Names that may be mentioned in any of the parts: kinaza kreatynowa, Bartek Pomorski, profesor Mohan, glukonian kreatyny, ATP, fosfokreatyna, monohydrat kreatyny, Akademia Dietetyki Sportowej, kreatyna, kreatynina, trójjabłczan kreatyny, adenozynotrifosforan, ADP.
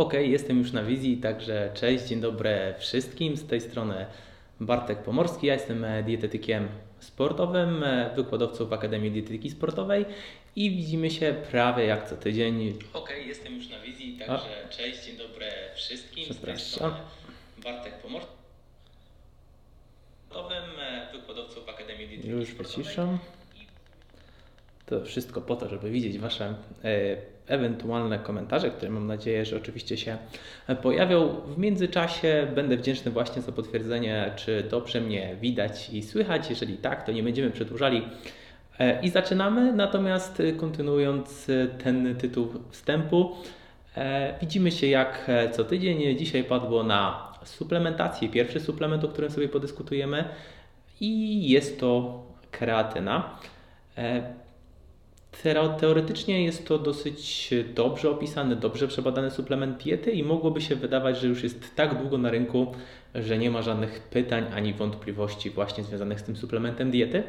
Ok, jestem już na wizji, także cześć, dzień dobry wszystkim. Z tej strony Bartek Pomorski, ja jestem dietetykiem sportowym, wykładowcą w Akademii Dietetyki Sportowej i widzimy się prawie jak co tydzień. Ok, jestem już na wizji, także cześć, dzień dobry wszystkim. Z tej strony Bartek Pomorski, wykładowcą w Akademii Dietetyki Sportowej. Już wyciszę. To wszystko po to, żeby widzieć Wasze ewentualne komentarze, które mam nadzieję, że oczywiście się pojawią. W międzyczasie będę wdzięczny właśnie za potwierdzenie, czy dobrze mnie widać i słychać. Jeżeli tak, to nie będziemy przedłużali i zaczynamy. Natomiast kontynuując ten tytuł wstępu, widzimy się jak co tydzień. Dzisiaj padło na suplementację. Pierwszy suplement, o którym sobie podyskutujemy, i jest to kreatyna. Teoretycznie jest to dosyć dobrze opisany, dobrze przebadany suplement diety i mogłoby się wydawać, że już jest tak długo na rynku, że nie ma żadnych pytań ani wątpliwości właśnie związanych z tym suplementem diety.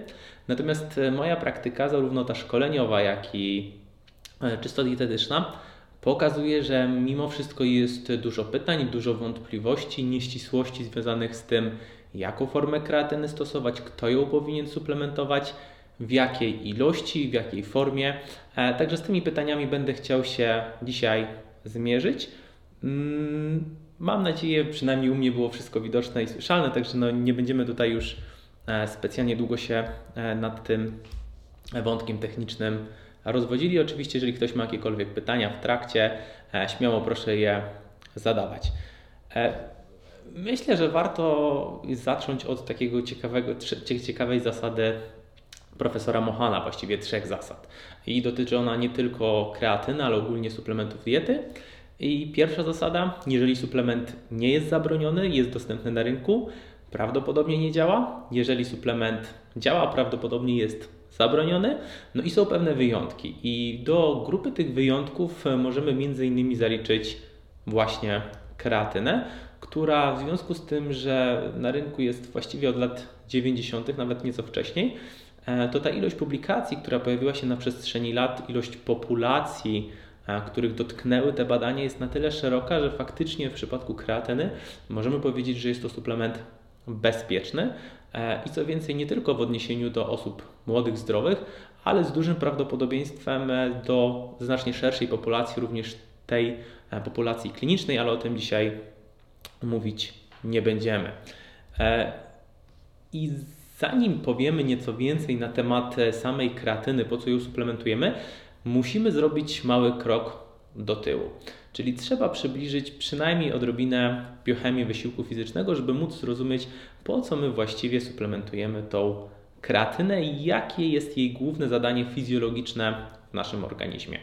Natomiast moja praktyka, zarówno ta szkoleniowa, jak i czysto dietetyczna, pokazuje, że mimo wszystko jest dużo pytań, dużo wątpliwości, nieścisłości związanych z tym, jaką formę kreatyny stosować, kto ją powinien suplementować, w jakiej ilości, w jakiej formie. Także z tymi pytaniami będę chciał się dzisiaj zmierzyć. Mam nadzieję, przynajmniej u mnie było wszystko widoczne i słyszalne, także nie będziemy tutaj już specjalnie długo się nad tym wątkiem technicznym rozwodzili. Oczywiście, jeżeli ktoś ma jakiekolwiek pytania w trakcie, śmiało proszę je zadawać. Myślę, że warto zacząć od takiego ciekawej zasady profesora Mohana, właściwie trzech zasad. I dotyczy ona nie tylko kreatyny, ale ogólnie suplementów diety. I pierwsza zasada, jeżeli suplement nie jest zabroniony, jest dostępny na rynku, prawdopodobnie nie działa. Jeżeli suplement działa, prawdopodobnie jest zabroniony. No i są pewne wyjątki. I do grupy tych wyjątków możemy m.in. zaliczyć właśnie kreatynę, która w związku z tym, że na rynku jest właściwie od lat 90., nawet nieco wcześniej, to ta ilość publikacji, która pojawiła się na przestrzeni lat, ilość populacji, których dotknęły te badania, jest na tyle szeroka, że faktycznie w przypadku kreatyny możemy powiedzieć, że jest to suplement bezpieczny i co więcej, nie tylko w odniesieniu do osób młodych, zdrowych, ale z dużym prawdopodobieństwem do znacznie szerszej populacji, również tej populacji klinicznej, ale o tym dzisiaj mówić nie będziemy. I zanim powiemy nieco więcej na temat samej kreatyny, po co ją suplementujemy, musimy zrobić mały krok do tyłu. Czyli trzeba przybliżyć przynajmniej odrobinę biochemię wysiłku fizycznego, żeby móc zrozumieć, po co my właściwie suplementujemy tą kreatynę i jakie jest jej główne zadanie fizjologiczne w naszym organizmie.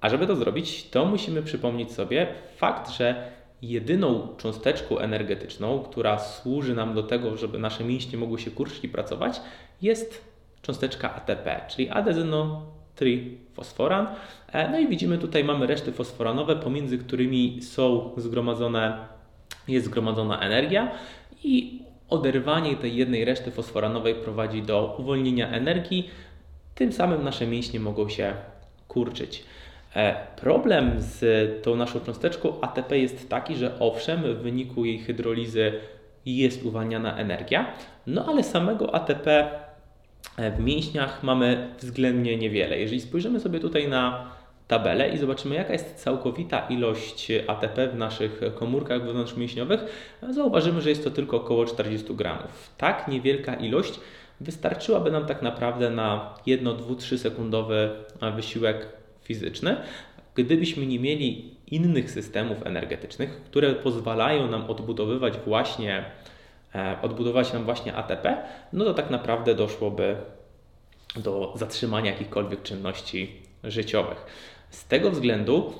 A żeby to zrobić, to musimy przypomnieć sobie fakt, że jedyną cząsteczką energetyczną, która służy nam do tego, żeby nasze mięśnie mogły się kurczyć i pracować, jest cząsteczka ATP, czyli adenozynotrifosforan. No i widzimy tutaj, mamy reszty fosforanowe, pomiędzy którymi jest zgromadzona energia i oderwanie tej jednej reszty fosforanowej prowadzi do uwolnienia energii, tym samym nasze mięśnie mogą się kurczyć. Problem z tą naszą cząsteczką ATP jest taki, że owszem, w wyniku jej hydrolizy jest uwalniana energia, no ale samego ATP w mięśniach mamy względnie niewiele. Jeżeli spojrzymy sobie tutaj na tabelę i zobaczymy, jaka jest całkowita ilość ATP w naszych komórkach wewnątrzmięśniowych, zauważymy, że jest to tylko około 40 gramów. Tak niewielka ilość wystarczyłaby nam tak naprawdę na 1, 2, 3 sekundowy wysiłek fizyczny, gdybyśmy nie mieli innych systemów energetycznych, które pozwalają nam odbudować nam właśnie ATP, no to tak naprawdę doszłoby do zatrzymania jakichkolwiek czynności życiowych. Z tego względu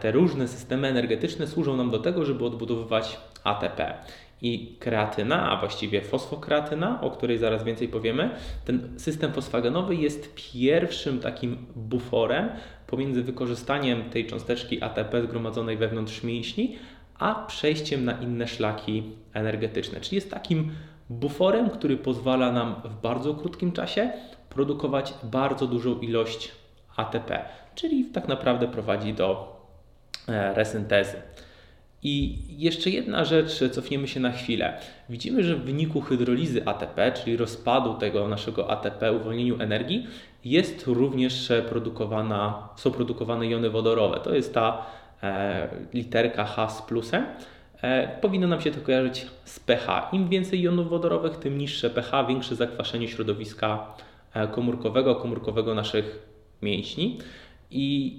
te różne systemy energetyczne służą nam do tego, żeby odbudowywać ATP. I kreatyna, a właściwie fosfokreatyna, o której zaraz więcej powiemy, ten system fosfagenowy jest pierwszym takim buforem pomiędzy wykorzystaniem tej cząsteczki ATP zgromadzonej wewnątrz mięśni, a przejściem na inne szlaki energetyczne. Czyli jest takim buforem, który pozwala nam w bardzo krótkim czasie produkować bardzo dużą ilość ATP, czyli tak naprawdę prowadzi do resyntezy. I jeszcze jedna rzecz, cofniemy się na chwilę. Widzimy, że w wyniku hydrolizy ATP, czyli rozpadu tego naszego ATP, uwolnieniu energii, jest również są produkowane jony wodorowe. To jest ta literka H z plusem. Powinno nam się to kojarzyć z pH. Im więcej jonów wodorowych, tym niższe pH, większe zakwaszenie środowiska komórkowego naszych mięśni. I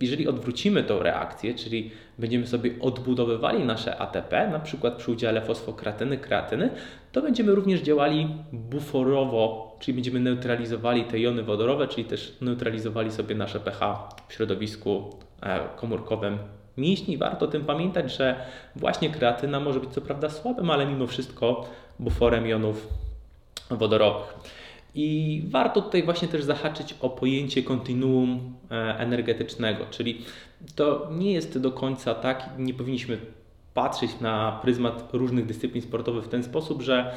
jeżeli odwrócimy tą reakcję, czyli będziemy sobie odbudowywali nasze ATP, na przykład przy udziale fosfokreatyny, kreatyny, to będziemy również działali buforowo, czyli będziemy neutralizowali te jony wodorowe, czyli też neutralizowali sobie nasze pH w środowisku komórkowym mięśni. Warto o tym pamiętać, że właśnie kreatyna może być co prawda słabym, ale mimo wszystko buforem jonów wodorowych. I warto tutaj właśnie też zahaczyć o pojęcie kontinuum energetycznego, czyli to nie jest do końca tak, nie powinniśmy patrzeć na pryzmat różnych dyscyplin sportowych w ten sposób, że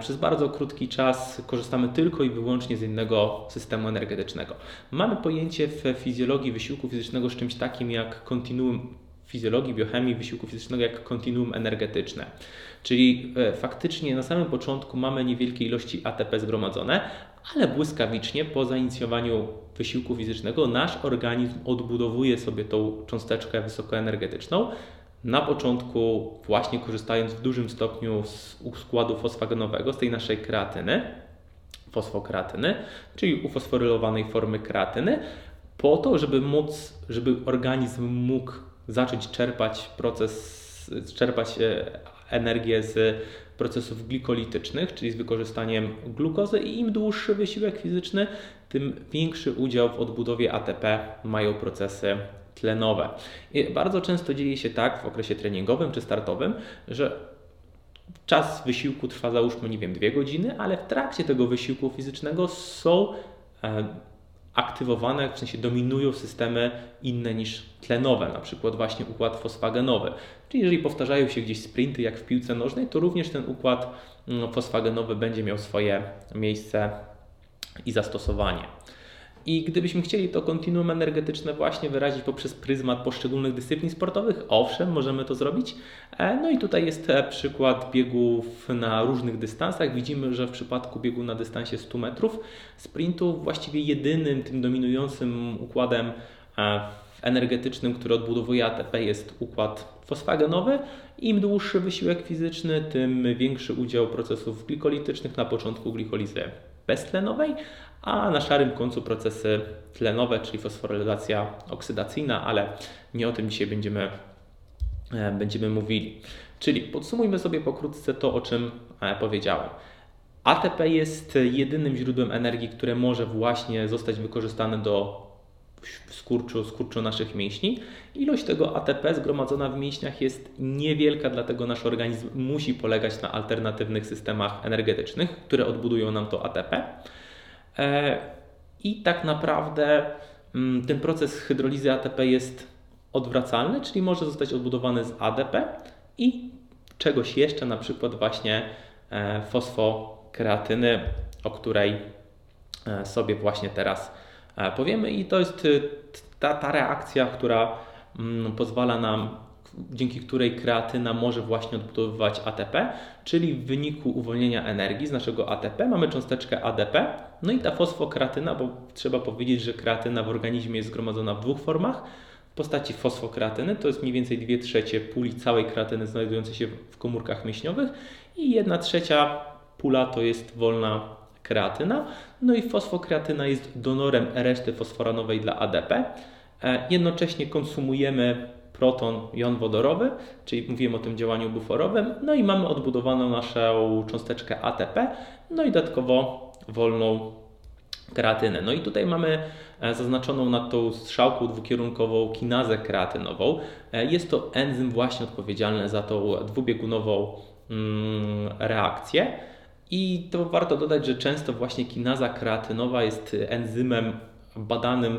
przez bardzo krótki czas korzystamy tylko i wyłącznie z innego systemu energetycznego. Mamy pojęcie w fizjologii wysiłku fizycznego z czymś takim jak kontinuum fizjologii, biochemii, wysiłku fizycznego jak kontinuum energetyczne. Czyli faktycznie na samym początku mamy niewielkie ilości ATP zgromadzone, ale błyskawicznie po zainicjowaniu wysiłku fizycznego nasz organizm odbudowuje sobie tą cząsteczkę wysokoenergetyczną. Na początku właśnie korzystając w dużym stopniu z składu fosfagenowego, z tej naszej kreatyny, fosfokreatyny, czyli ufosforylowanej formy kreatyny, po to, żeby organizm mógł zacząć czerpać energię z procesów glikolitycznych, czyli z wykorzystaniem glukozy, i im dłuższy wysiłek fizyczny, tym większy udział w odbudowie ATP mają procesy tlenowe. I bardzo często dzieje się tak w okresie treningowym czy startowym, że czas wysiłku trwa załóżmy, 2 godziny, ale w trakcie tego wysiłku fizycznego są aktywowane, w sensie dominują systemy inne niż tlenowe, na przykład właśnie układ fosfagenowy. Czyli jeżeli powtarzają się gdzieś sprinty jak w piłce nożnej, to również ten układ fosfagenowy będzie miał swoje miejsce i zastosowanie. I gdybyśmy chcieli to kontinuum energetyczne właśnie wyrazić poprzez pryzmat poszczególnych dyscyplin sportowych, owszem, możemy to zrobić. No i tutaj jest przykład biegów na różnych dystansach. Widzimy, że w przypadku biegu na dystansie 100 metrów sprintu właściwie jedynym tym dominującym układem energetycznym, który odbudowuje ATP, jest układ fosfagenowy. Im dłuższy wysiłek fizyczny, tym większy udział procesów glikolitycznych, na początku glikolizy beztlenowej, a na szarym końcu procesy tlenowe, czyli fosforylacja oksydacyjna, ale nie o tym dzisiaj będziemy mówili. Czyli podsumujmy sobie pokrótce to, o czym powiedziałem. ATP jest jedynym źródłem energii, które może właśnie zostać wykorzystane do skurczu naszych mięśni. Ilość tego ATP zgromadzona w mięśniach jest niewielka, dlatego nasz organizm musi polegać na alternatywnych systemach energetycznych, które odbudują nam to ATP. I tak naprawdę ten proces hydrolizy ATP jest odwracalny, czyli może zostać odbudowany z ADP i czegoś jeszcze, na przykład właśnie fosfokreatyny, o której sobie właśnie teraz powiemy. I to jest ta reakcja, która pozwala nam, dzięki której kreatyna może właśnie odbudowywać ATP, czyli w wyniku uwolnienia energii z naszego ATP mamy cząsteczkę ADP, no i ta fosfokreatyna, bo trzeba powiedzieć, że kreatyna w organizmie jest zgromadzona w dwóch formach, w postaci fosfokreatyny, to jest mniej więcej 2/3 puli całej kreatyny znajdującej się w komórkach mięśniowych, i 1/3 pula to jest wolna kreatyna, no i fosfokreatyna jest donorem reszty fosforanowej dla ADP, jednocześnie konsumujemy proton, jon wodorowy, czyli mówiłem o tym działaniu buforowym, no i mamy odbudowaną naszą cząsteczkę ATP, no i dodatkowo wolną kreatynę. No i tutaj mamy zaznaczoną nad tą strzałką dwukierunkową kinazę kreatynową. Jest to enzym właśnie odpowiedzialny za tą dwubiegunową reakcję. I to warto dodać, że często właśnie kinaza kreatynowa jest enzymem badanym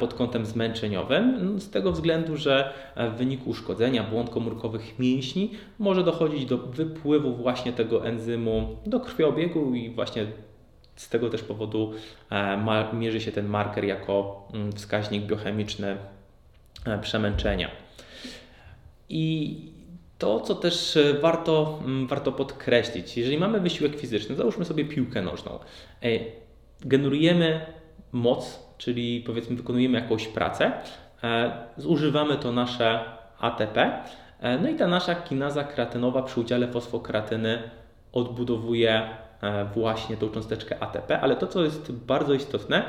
pod kątem zmęczeniowym, z tego względu, że w wyniku uszkodzenia błąd komórkowych mięśni może dochodzić do wypływu właśnie tego enzymu do krwiobiegu i właśnie z tego też powodu mierzy się ten marker jako wskaźnik biochemiczny przemęczenia. I to, co też warto podkreślić, jeżeli mamy wysiłek fizyczny, załóżmy sobie piłkę nożną, generujemy moc, czyli powiedzmy wykonujemy jakąś pracę, zużywamy to nasze ATP, no i ta nasza kinaza kreatynowa przy udziale fosfokreatyny odbudowuje właśnie tą cząsteczkę ATP, ale to, co jest bardzo istotne,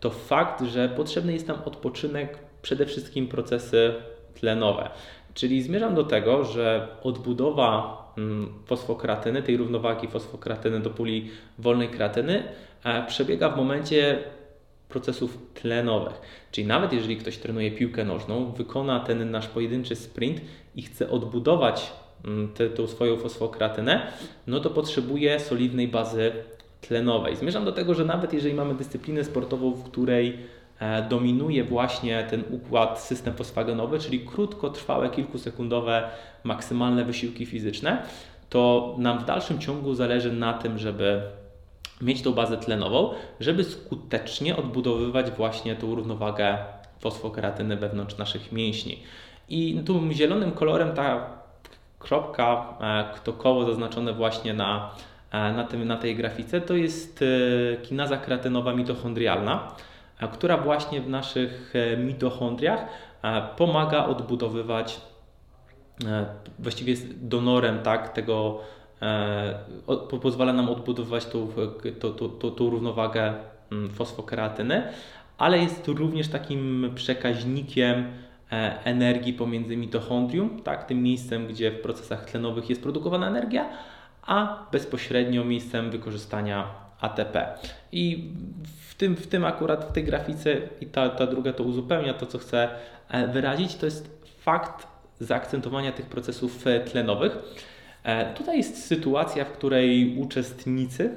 to fakt, że potrzebny jest nam odpoczynek, przede wszystkim procesy tlenowe. Czyli zmierzam do tego, że odbudowa fosfokreatyny, tej równowagi fosfokreatyny do puli wolnej kreatyny przebiega w momencie procesów tlenowych. Czyli nawet jeżeli ktoś trenuje piłkę nożną, wykona ten nasz pojedynczy sprint i chce odbudować tą swoją fosfokreatynę, no to potrzebuje solidnej bazy tlenowej. Zmierzam do tego, że nawet jeżeli mamy dyscyplinę sportową, w której dominuje właśnie ten układ system fosfagenowy, czyli krótkotrwałe, kilkusekundowe, maksymalne wysiłki fizyczne, to nam w dalszym ciągu zależy na tym, żeby mieć tą bazę tlenową, żeby skutecznie odbudowywać właśnie tą równowagę fosfokreatyny wewnątrz naszych mięśni. I tu zielonym kolorem ta kropka, to koło zaznaczone właśnie na tej grafice, to jest kinaza kreatynowa mitochondrialna, która właśnie w naszych mitochondriach pomaga odbudowywać, właściwie jest donorem, tak, tego, pozwala nam odbudowywać tą równowagę fosfokreatyny, ale jest również takim przekaźnikiem energii pomiędzy mitochondrium, tak, tym miejscem, gdzie w procesach tlenowych jest produkowana energia, a bezpośrednio miejscem wykorzystania ATP. I w tym akurat w tej grafice i ta druga to uzupełnia, to co chcę wyrazić, to jest fakt zaakcentowania tych procesów tlenowych. Tutaj jest sytuacja, w której uczestnicy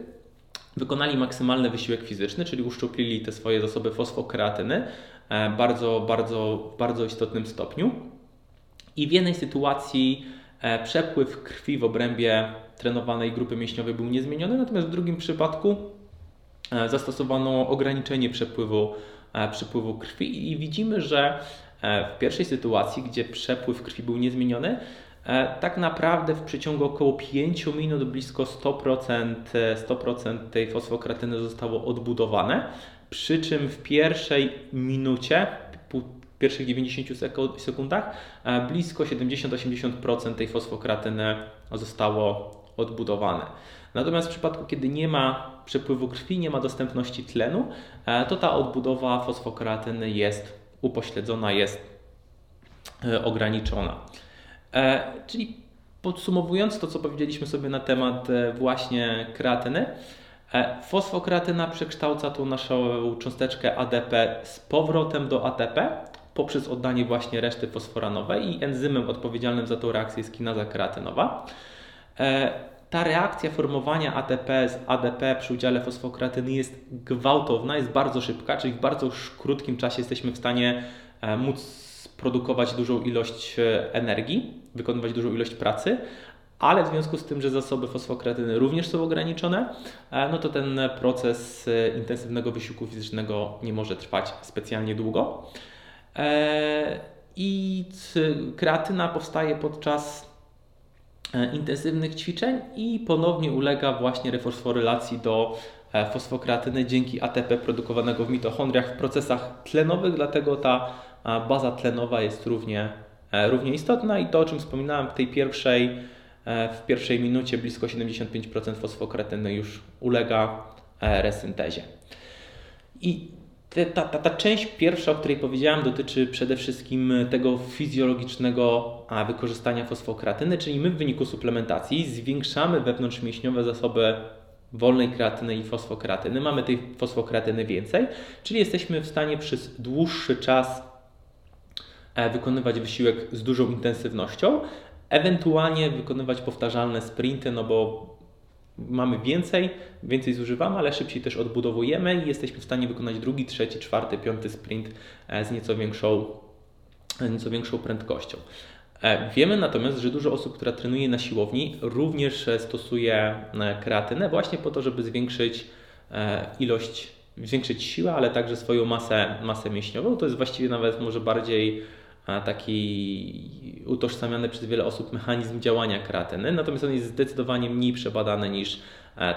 wykonali maksymalny wysiłek fizyczny, czyli uszczuplili te swoje zasoby fosfokreatyny w bardzo istotnym stopniu. I w jednej sytuacji przepływ krwi w obrębie trenowanej grupy mięśniowej był niezmieniony, natomiast w drugim przypadku zastosowano ograniczenie przepływu krwi i widzimy, że w pierwszej sytuacji, gdzie przepływ krwi był niezmieniony, tak naprawdę w przeciągu około 5 minut blisko 100% tej fosfokreatyny zostało odbudowane, przy czym w pierwszej minucie, w pierwszych 90 sekundach blisko 70-80% tej fosfokreatyny zostało odbudowane. Natomiast w przypadku, kiedy nie ma przepływu krwi, nie ma dostępności tlenu, to ta odbudowa fosfokreatyny jest upośledzona, jest ograniczona. Czyli podsumowując to, co powiedzieliśmy sobie na temat właśnie kreatyny, fosfokreatyna przekształca tą naszą cząsteczkę ADP z powrotem do ATP poprzez oddanie właśnie reszty fosforanowej i enzymem odpowiedzialnym za tą reakcję jest kinaza kreatynowa. Ta reakcja formowania ATP z ADP przy udziale fosfokreatyny jest gwałtowna, jest bardzo szybka, czyli w bardzo krótkim czasie jesteśmy w stanie móc produkować dużą ilość energii, wykonywać dużą ilość pracy, ale w związku z tym, że zasoby fosfokreatyny również są ograniczone, no to ten proces intensywnego wysiłku fizycznego nie może trwać specjalnie długo. I kreatyna powstaje podczas intensywnych ćwiczeń i ponownie ulega właśnie refosforylacji do fosfokreatyny dzięki ATP produkowanego w mitochondriach w procesach tlenowych, dlatego ta baza tlenowa jest równie istotna i to, o czym wspominałem, w pierwszej minucie blisko 75% fosfokreatyny już ulega resyntezie. I ta część pierwsza, o której powiedziałem, dotyczy przede wszystkim tego fizjologicznego wykorzystania fosfokreatyny, czyli my w wyniku suplementacji zwiększamy wewnątrzmięśniowe zasoby wolnej kreatyny i fosfokreatyny. Mamy tej fosfokreatyny więcej, czyli jesteśmy w stanie przez dłuższy czas wykonywać wysiłek z dużą intensywnością, ewentualnie wykonywać powtarzalne sprinty, no bo mamy więcej zużywamy, ale szybciej też odbudowujemy i jesteśmy w stanie wykonać drugi, trzeci, czwarty, piąty sprint z nieco większą prędkością. Wiemy natomiast, że dużo osób, która trenuje na siłowni, również stosuje kreatynę właśnie po to, żeby zwiększyć siłę, ale także swoją masę mięśniową. To jest właściwie nawet może bardziej taki utożsamiany przez wiele osób mechanizm działania kreatyny, natomiast on jest zdecydowanie mniej przebadany niż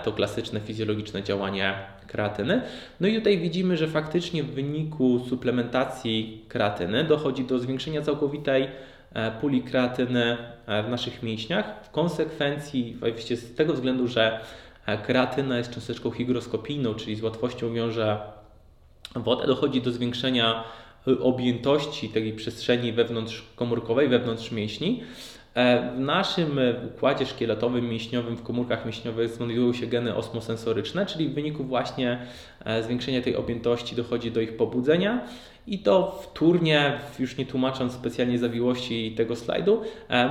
to klasyczne fizjologiczne działanie kreatyny. No i tutaj widzimy, że faktycznie w wyniku suplementacji kreatyny dochodzi do zwiększenia całkowitej puli kreatyny w naszych mięśniach. W konsekwencji, oczywiście z tego względu, że kreatyna jest cząsteczką hygroskopijną, czyli z łatwością wiąże wodę, dochodzi do zwiększenia objętości tej przestrzeni wewnątrzkomórkowej, wewnątrz mięśni. W naszym układzie szkieletowym, mięśniowym, w komórkach mięśniowych znajdują się geny osmosensoryczne, czyli w wyniku właśnie zwiększenia tej objętości dochodzi do ich pobudzenia i to wtórnie, już nie tłumacząc specjalnie zawiłości tego slajdu,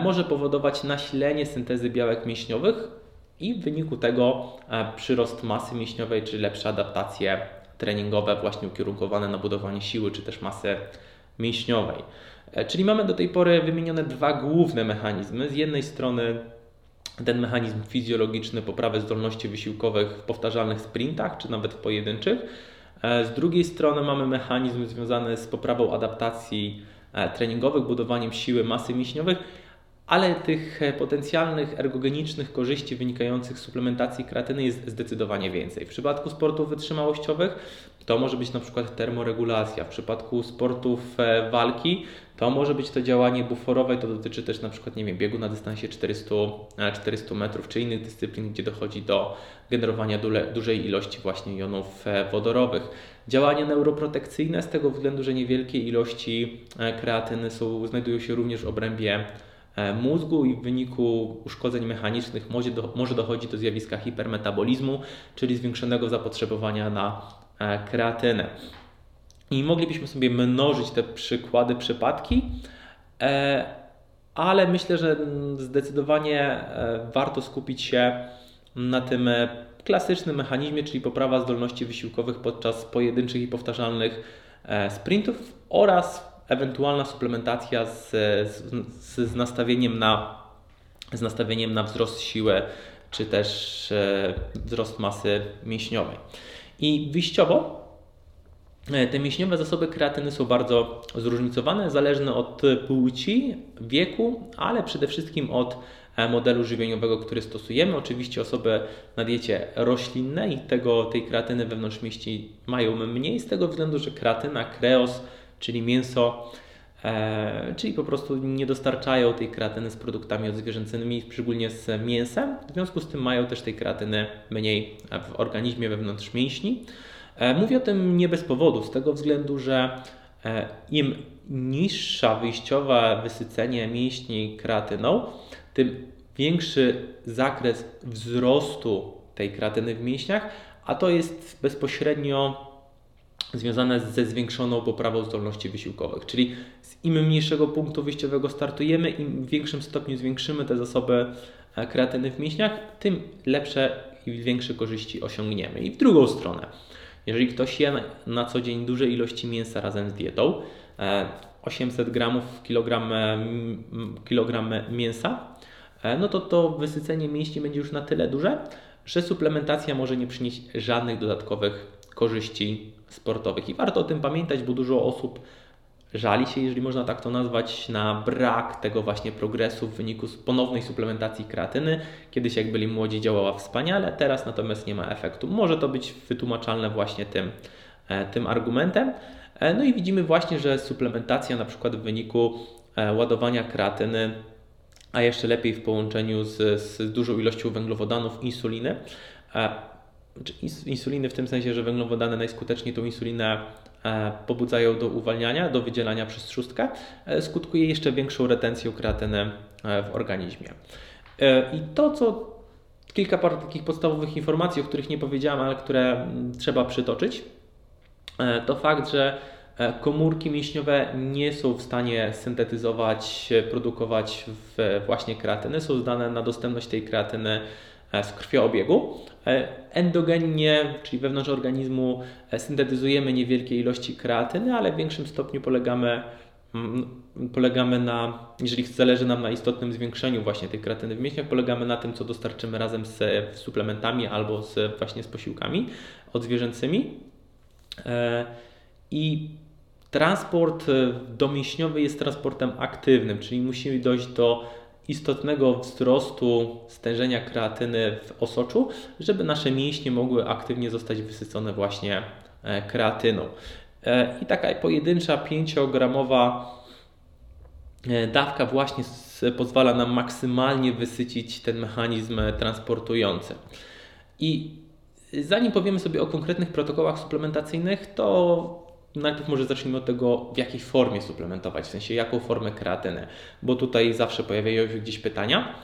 może powodować nasilenie syntezy białek mięśniowych i w wyniku tego przyrost masy mięśniowej, czy lepsze adaptacje treningowe właśnie ukierunkowane na budowanie siły, czy też masy mięśniowej. Czyli mamy do tej pory wymienione dwa główne mechanizmy. Z jednej strony ten mechanizm fizjologiczny poprawy zdolności wysiłkowych w powtarzalnych sprintach, czy nawet w pojedynczych. Z drugiej strony mamy mechanizm związany z poprawą adaptacji treningowych, budowaniem siły, masy mięśniowych, ale tych potencjalnych ergogenicznych korzyści wynikających z suplementacji kreatyny jest zdecydowanie więcej. W przypadku sportów wytrzymałościowych to może być na przykład termoregulacja, w przypadku sportów walki to może być to działanie buforowe, to dotyczy też na przykład, nie wiem, biegu na dystansie 400 metrów czy innych dyscyplin, gdzie dochodzi do generowania dużej ilości właśnie jonów wodorowych. Działania neuroprotekcyjne z tego względu, że niewielkie ilości kreatyny znajdują się również w obrębie mózgu i w wyniku uszkodzeń mechanicznych może dochodzić do zjawiska hipermetabolizmu, czyli zwiększonego zapotrzebowania na kreatynę. I moglibyśmy sobie mnożyć te przykłady, przypadki, ale myślę, że zdecydowanie warto skupić się na tym klasycznym mechanizmie, czyli poprawa zdolności wysiłkowych podczas pojedynczych i powtarzalnych sprintów oraz ewentualna suplementacja z nastawieniem na wzrost siły, czy też wzrost masy mięśniowej. I wyjściowo te mięśniowe zasoby kreatyny są bardzo zróżnicowane, zależne od płci, wieku, ale przede wszystkim od modelu żywieniowego, który stosujemy. Oczywiście osoby na diecie roślinnej tej kreatyny wewnątrz mięśni mają mniej, z tego względu, że kreatyna, kreos, czyli mięso, czyli po prostu nie dostarczają tej kreatyny z produktami odzwierzęcymi, szczególnie z mięsem. W związku z tym mają też tej kreatyny mniej w organizmie wewnątrz mięśni. Mówię o tym nie bez powodu, z tego względu, że im niższa wyjściowe wysycenie mięśni kreatyną, tym większy zakres wzrostu tej kreatyny w mięśniach, a to jest bezpośrednio związane ze zwiększoną poprawą zdolności wysiłkowych, czyli im mniejszego punktu wyjściowego startujemy, im w większym stopniu zwiększymy te zasoby kreatyny w mięśniach, tym lepsze i większe korzyści osiągniemy. I w drugą stronę, jeżeli ktoś je na co dzień duże ilości mięsa razem z dietą, 800 gramów w kilogram mięsa, no to wysycenie mięśni będzie już na tyle duże, że suplementacja może nie przynieść żadnych dodatkowych korzyści sportowych. I warto o tym pamiętać, bo dużo osób żali się, jeżeli można tak to nazwać, na brak tego właśnie progresu w wyniku ponownej suplementacji kreatyny. Kiedyś jak byli młodzi działała wspaniale, teraz natomiast nie ma efektu. Może to być wytłumaczalne właśnie tym argumentem. No i widzimy właśnie, że suplementacja na przykład w wyniku ładowania kreatyny, a jeszcze lepiej w połączeniu z dużą ilością węglowodanów, insuliny w tym sensie, że węglowodany najskuteczniej tą insulinę pobudzają do uwalniania, do wydzielania przez trzustkę, skutkuje jeszcze większą retencją kreatyny w organizmie. I to, co kilka par takich podstawowych informacji, o których nie powiedziałem, ale które trzeba przytoczyć, to fakt, że komórki mięśniowe nie są w stanie syntetyzować, produkować właśnie kreatyny, są zdane na dostępność tej kreatyny z krwioobiegu. Endogennie, czyli wewnątrz organizmu syntetyzujemy niewielkie ilości kreatyny, ale w większym stopniu polegamy na, jeżeli zależy nam na istotnym zwiększeniu właśnie tej kreatyny w mięśniach, polegamy na tym, co dostarczymy razem z suplementami albo z posiłkami odzwierzęcymi. I Transport domięśniowy jest transportem aktywnym, czyli musi dojść do istotnego wzrostu stężenia kreatyny w osoczu, żeby nasze mięśnie mogły aktywnie zostać wysycone właśnie kreatyną. I taka pojedyncza 5-gramowa dawka właśnie pozwala nam maksymalnie wysycić ten mechanizm transportujący. I zanim powiemy sobie o konkretnych protokołach suplementacyjnych, to najpierw może zacznijmy od tego, w jakiej formie suplementować, w sensie jaką formę kreatyny, bo tutaj zawsze pojawiają się gdzieś pytania.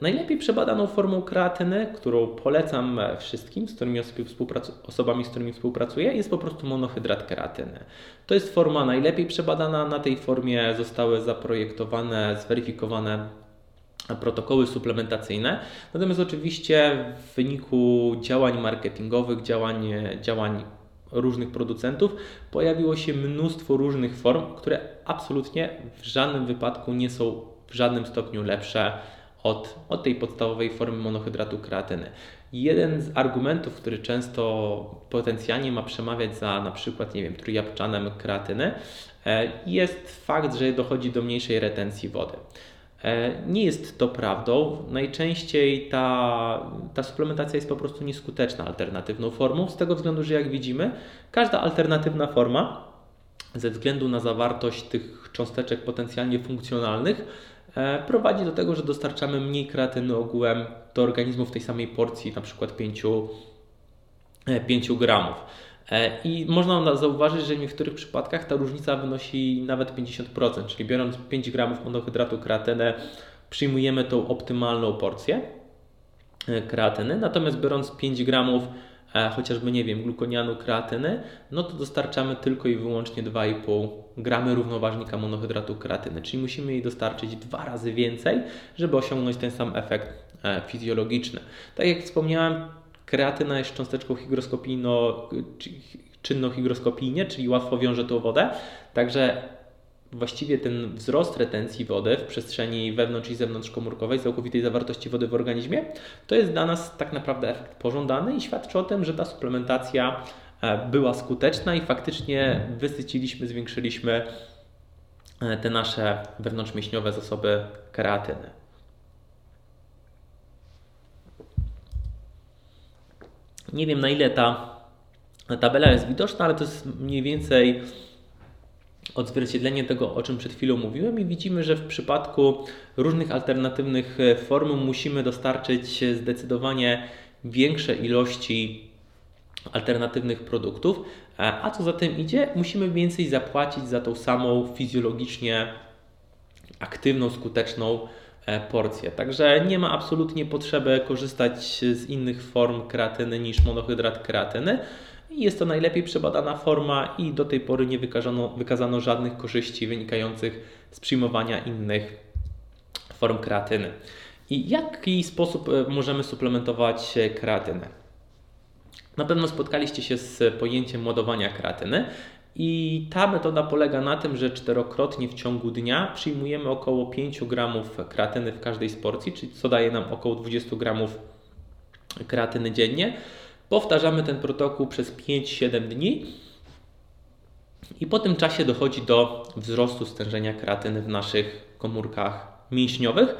Najlepiej przebadaną formą kreatyny, którą polecam wszystkim, osobami, z którymi współpracuję, jest po prostu monohydrat kreatyny. To jest forma najlepiej przebadana, na tej formie zostały zaprojektowane, zweryfikowane protokoły suplementacyjne. Natomiast oczywiście w wyniku działań marketingowych, działań różnych producentów pojawiło się mnóstwo różnych form, które absolutnie w żadnym wypadku nie są w żadnym stopniu lepsze od tej podstawowej formy monohydratu kreatyny. Jeden z argumentów, który często potencjalnie ma przemawiać za na przykład, nie wiem, trójjabłczanem kreatyny, jest fakt, że dochodzi do mniejszej retencji wody. Nie jest to prawdą. Najczęściej ta suplementacja jest po prostu nieskuteczna alternatywną formą, z tego względu, że jak widzimy, każda alternatywna forma ze względu na zawartość tych cząsteczek potencjalnie funkcjonalnych prowadzi do tego, że dostarczamy mniej kreatyny ogółem do organizmu w tej samej porcji, na przykład 5 gramów. I można zauważyć, że w niektórych przypadkach ta różnica wynosi nawet 50%, czyli biorąc 5 gramów monohydratu kreatyny, przyjmujemy tą optymalną porcję kreatyny, natomiast biorąc 5 gramów chociażby, nie wiem, glukonianu kreatyny, no to dostarczamy tylko i wyłącznie 2,5 gramy równoważnika monohydratu kreatyny, czyli musimy jej dostarczyć 2 razy więcej, żeby osiągnąć ten sam efekt fizjologiczny. Tak jak wspomniałem, kreatyna jest cząsteczką czynną higroskopijnie, czyli łatwo wiąże tą wodę, także właściwie ten wzrost retencji wody w przestrzeni wewnątrz i zewnątrzkomórkowej, całkowitej zawartości wody w organizmie, to jest dla nas tak naprawdę efekt pożądany i świadczy o tym, że ta suplementacja była skuteczna i faktycznie wysyciliśmy, zwiększyliśmy te nasze wewnątrzmięśniowe zasoby kreatyny. Nie wiem, na ile ta tabela jest widoczna, ale to jest mniej więcej odzwierciedlenie tego, o czym przed chwilą mówiłem, i widzimy, że w przypadku różnych alternatywnych form musimy dostarczyć zdecydowanie większe ilości alternatywnych produktów, a co za tym idzie, musimy więcej zapłacić za tą samą fizjologicznie aktywną, skuteczną porcję. Także nie ma absolutnie potrzeby korzystać z innych form kreatyny niż monohydrat kreatyny. Jest to najlepiej przebadana forma i do tej pory nie wykazano żadnych korzyści wynikających z przyjmowania innych form kreatyny. I w jaki sposób możemy suplementować kreatynę? Na pewno spotkaliście się z pojęciem ładowania kreatyny i ta metoda polega na tym, że 4-krotnie w ciągu dnia przyjmujemy około 5 gramów kreatyny w każdej z porcji, czyli co daje nam około 20 gramów kreatyny dziennie. Powtarzamy ten protokół przez 5-7 dni i po tym czasie dochodzi do wzrostu stężenia kreatyny w naszych komórkach mięśniowych.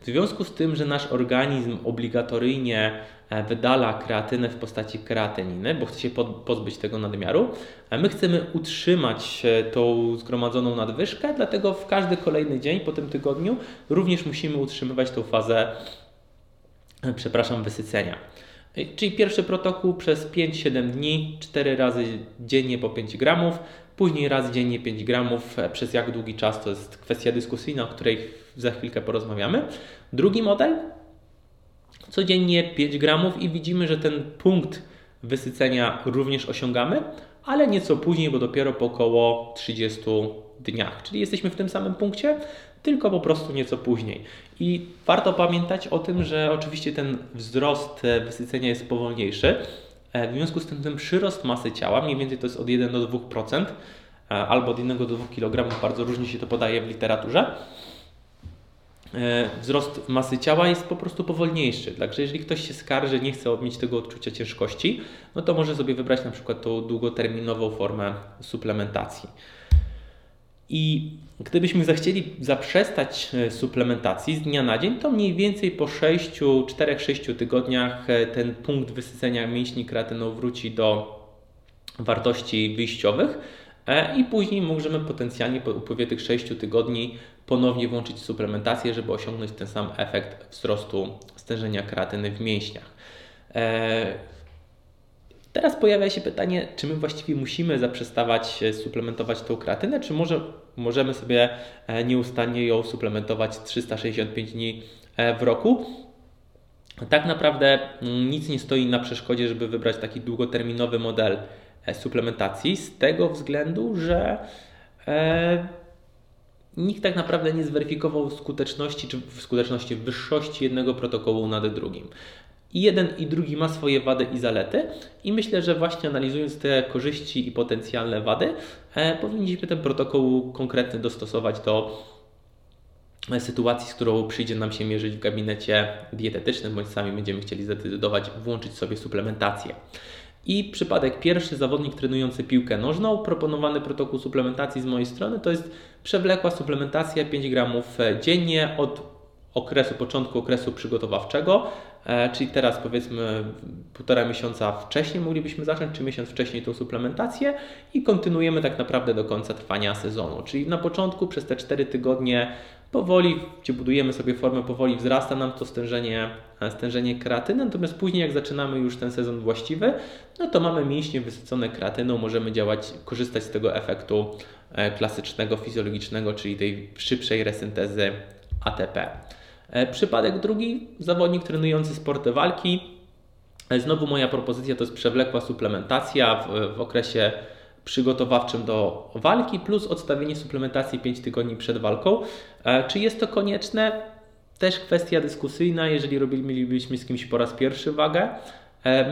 W związku z tym, że nasz organizm obligatoryjnie wydala kreatynę w postaci kreatyniny, bo chce się pozbyć tego nadmiaru, my chcemy utrzymać tą zgromadzoną nadwyżkę, dlatego w każdy kolejny dzień po tym tygodniu również musimy utrzymywać tą fazę, wysycenia. Czyli pierwszy protokół przez 5-7 dni, 4 razy dziennie po 5 gramów, później raz dziennie 5 gramów, przez jak długi czas to jest kwestia dyskusyjna, o której za chwilkę porozmawiamy. Drugi model, codziennie 5 gramów i widzimy, że ten punkt wysycenia również osiągamy, ale nieco później, bo dopiero po około 30 dniach. Czyli jesteśmy w tym samym punkcie, tylko po prostu nieco później. I warto pamiętać o tym, że oczywiście ten wzrost wysycenia jest powolniejszy. W związku z tym ten przyrost masy ciała, mniej więcej to jest od 1 do 2% albo od 1 do 2 kg, bardzo różnie się to podaje w literaturze. wzrost masy ciała jest po prostu powolniejszy. Także jeżeli ktoś się skarży, nie chce mieć tego odczucia ciężkości, no to może sobie wybrać na przykład tą długoterminową formę suplementacji. I gdybyśmy zechcieli zaprzestać suplementacji z dnia na dzień, to mniej więcej po 4-6 tygodniach ten punkt wysycenia mięśni kreatyną wróci do wartości wyjściowych i później możemy potencjalnie po upływie tych 6 tygodni ponownie włączyć suplementację, żeby osiągnąć ten sam efekt wzrostu stężenia kreatyny w mięśniach. Teraz pojawia się pytanie, czy my właściwie musimy zaprzestawać suplementować tą kreatynę, czy może możemy sobie nieustannie ją suplementować 365 dni w roku. Tak naprawdę nic nie stoi na przeszkodzie, żeby wybrać taki długoterminowy model suplementacji z tego względu, że nikt tak naprawdę nie zweryfikował skuteczności czy wyższości jednego protokołu nad drugim. I jeden i drugi ma swoje wady i zalety i myślę, że właśnie analizując te korzyści i potencjalne wady powinniśmy ten protokół konkretny dostosować do sytuacji, z którą przyjdzie nam się mierzyć w gabinecie dietetycznym, bądź sami będziemy chcieli zdecydować, włączyć sobie suplementację. I przypadek pierwszy, zawodnik trenujący piłkę nożną, proponowany protokół suplementacji z mojej strony to jest przewlekła suplementacja 5 gramów dziennie od początku okresu przygotowawczego, czyli teraz powiedzmy 1,5 miesiąca wcześniej moglibyśmy zacząć, czy miesiąc wcześniej tą suplementację i kontynuujemy tak naprawdę do końca trwania sezonu. Czyli na początku przez te 4 tygodnie powoli, gdzie budujemy sobie formę, powoli wzrasta nam to stężenie kreatyny, natomiast później jak zaczynamy już ten sezon właściwy, no to mamy mięśnie wysycone kreatyną, możemy działać, korzystać z tego efektu klasycznego, fizjologicznego, czyli tej szybszej resyntezy ATP. Przypadek drugi, zawodnik trenujący sporty walki. Znowu moja propozycja to jest przewlekła suplementacja w okresie przygotowawczym do walki plus odstawienie suplementacji 5 tygodni przed walką. Czy jest to konieczne? Też kwestia dyskusyjna, jeżeli robilibyśmy z kimś po raz pierwszy wagę.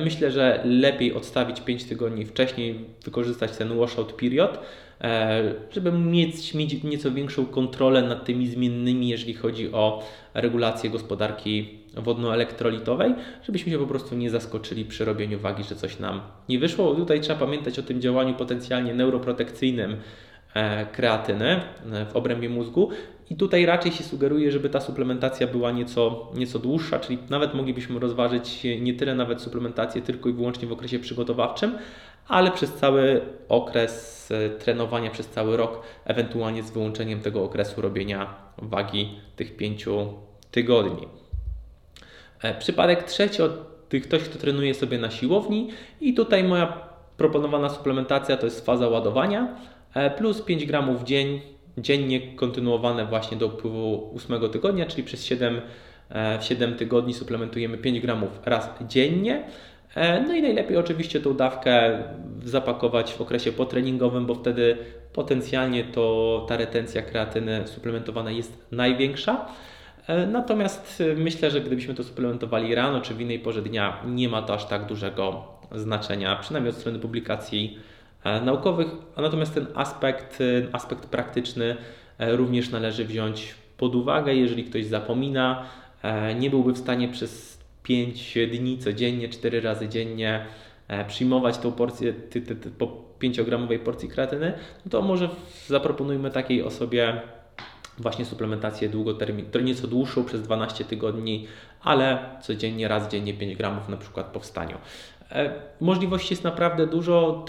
Myślę, że lepiej odstawić 5 tygodni wcześniej, wykorzystać ten washout period, żeby mieć nieco większą kontrolę nad tymi zmiennymi, jeżeli chodzi o regulację gospodarki wodno-elektrolitowej, żebyśmy się po prostu nie zaskoczyli przy robieniu wagi, że coś nam nie wyszło. Tutaj trzeba pamiętać o tym działaniu potencjalnie neuroprotekcyjnym kreatyny w obrębie mózgu i tutaj raczej się sugeruje, żeby ta suplementacja była nieco dłuższa, czyli nawet moglibyśmy rozważyć nie tyle nawet suplementację tylko i wyłącznie w okresie przygotowawczym, ale przez cały okres trenowania, przez cały rok, ewentualnie z wyłączeniem tego okresu robienia wagi tych 5 tygodni. Przypadek trzeci, ktoś, kto trenuje sobie na siłowni i tutaj moja proponowana suplementacja to jest faza ładowania plus 5 gramów dziennie kontynuowane właśnie do upływu 8 tygodnia, czyli przez 7 tygodni suplementujemy 5 gramów raz dziennie. No i najlepiej oczywiście tą dawkę zapakować w okresie potreningowym, bo wtedy potencjalnie ta retencja kreatyny suplementowana jest największa. Natomiast myślę, że gdybyśmy to suplementowali rano czy w innej porze dnia, nie ma to aż tak dużego znaczenia, przynajmniej od strony publikacji naukowych. Natomiast ten aspekt praktyczny również należy wziąć pod uwagę. Jeżeli ktoś zapomina, nie byłby w stanie przez 5 dni codziennie, 4 razy dziennie przyjmować tą porcję, po 5-gramowej porcji kreatyny, no to może zaproponujmy takiej osobie właśnie suplementację nieco dłuższą przez 12 tygodni, ale codziennie, raz dziennie 5 gramów na przykład po wstaniu. Możliwości jest naprawdę dużo,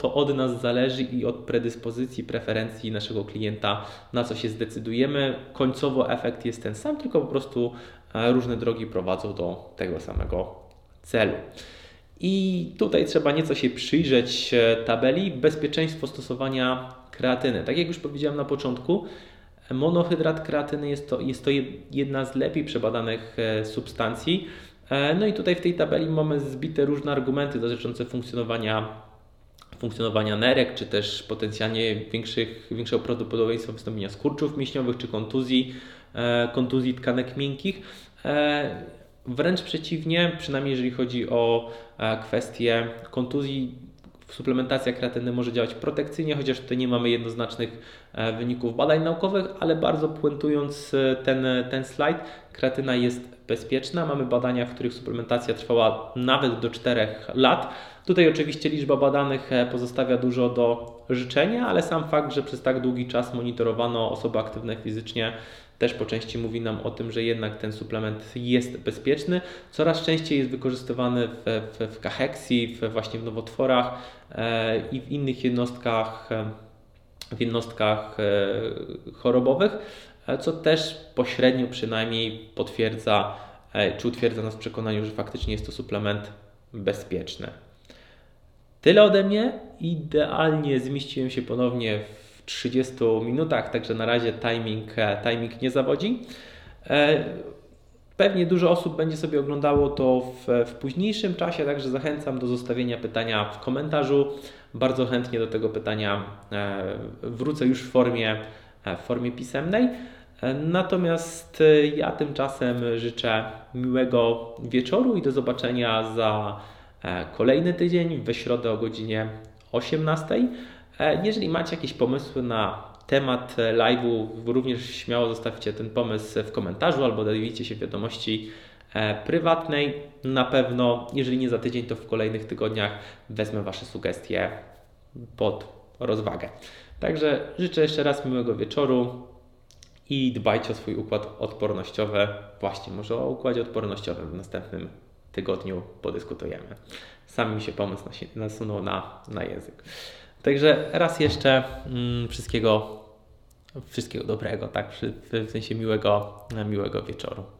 to od nas zależy i od predyspozycji, preferencji naszego klienta, na co się zdecydujemy. Końcowo efekt jest ten sam, tylko po prostu różne drogi prowadzą do tego samego celu. I tutaj trzeba nieco się przyjrzeć tabeli. Bezpieczeństwo stosowania kreatyny. Tak jak już powiedziałem na początku, monohydrat kreatyny jest to jedna z lepiej przebadanych substancji. No i tutaj w tej tabeli mamy zbite różne argumenty dotyczące funkcjonowania nerek, czy też potencjalnie większego prawdopodobieństwa wystąpienia skurczów mięśniowych, czy kontuzji tkanek miękkich. Wręcz przeciwnie, przynajmniej jeżeli chodzi o kwestię kontuzji, suplementacja kreatyny może działać protekcyjnie, chociaż tutaj nie mamy jednoznacznych wyników badań naukowych, ale bardzo puentując ten slajd, kreatyna jest bezpieczna. Mamy badania, w których suplementacja trwała nawet do 4 lat. Tutaj oczywiście liczba badanych pozostawia dużo do życzenia, ale sam fakt, że przez tak długi czas monitorowano osoby aktywne fizycznie, też po części mówi nam o tym, że jednak ten suplement jest bezpieczny. Coraz częściej jest wykorzystywany w kacheksji, właśnie w nowotworach i w innych jednostkach chorobowych, co też pośrednio przynajmniej potwierdza, czy utwierdza nas w przekonaniu, że faktycznie jest to suplement bezpieczny. Tyle ode mnie. Idealnie zmieściłem się ponownie w 30 minutach, także na razie timing nie zawodzi. Pewnie dużo osób będzie sobie oglądało to w późniejszym czasie, także zachęcam do zostawienia pytania w komentarzu. Bardzo chętnie do tego pytania wrócę już w formie pisemnej. Natomiast ja tymczasem życzę miłego wieczoru i do zobaczenia za kolejny tydzień, we środę o godzinie 18. Jeżeli macie jakieś pomysły na temat live'u, również śmiało zostawcie ten pomysł w komentarzu albo dajcie się wiadomości prywatnej. Na pewno, jeżeli nie za tydzień, to w kolejnych tygodniach wezmę Wasze sugestie pod rozwagę. Także życzę jeszcze raz miłego wieczoru i dbajcie o swój układ odpornościowy. Właśnie, może o układzie odpornościowym w następnym tygodniu podyskutujemy. Sam mi się pomysł nasunął na język. Także raz jeszcze wszystkiego dobrego, tak? W sensie miłego wieczoru.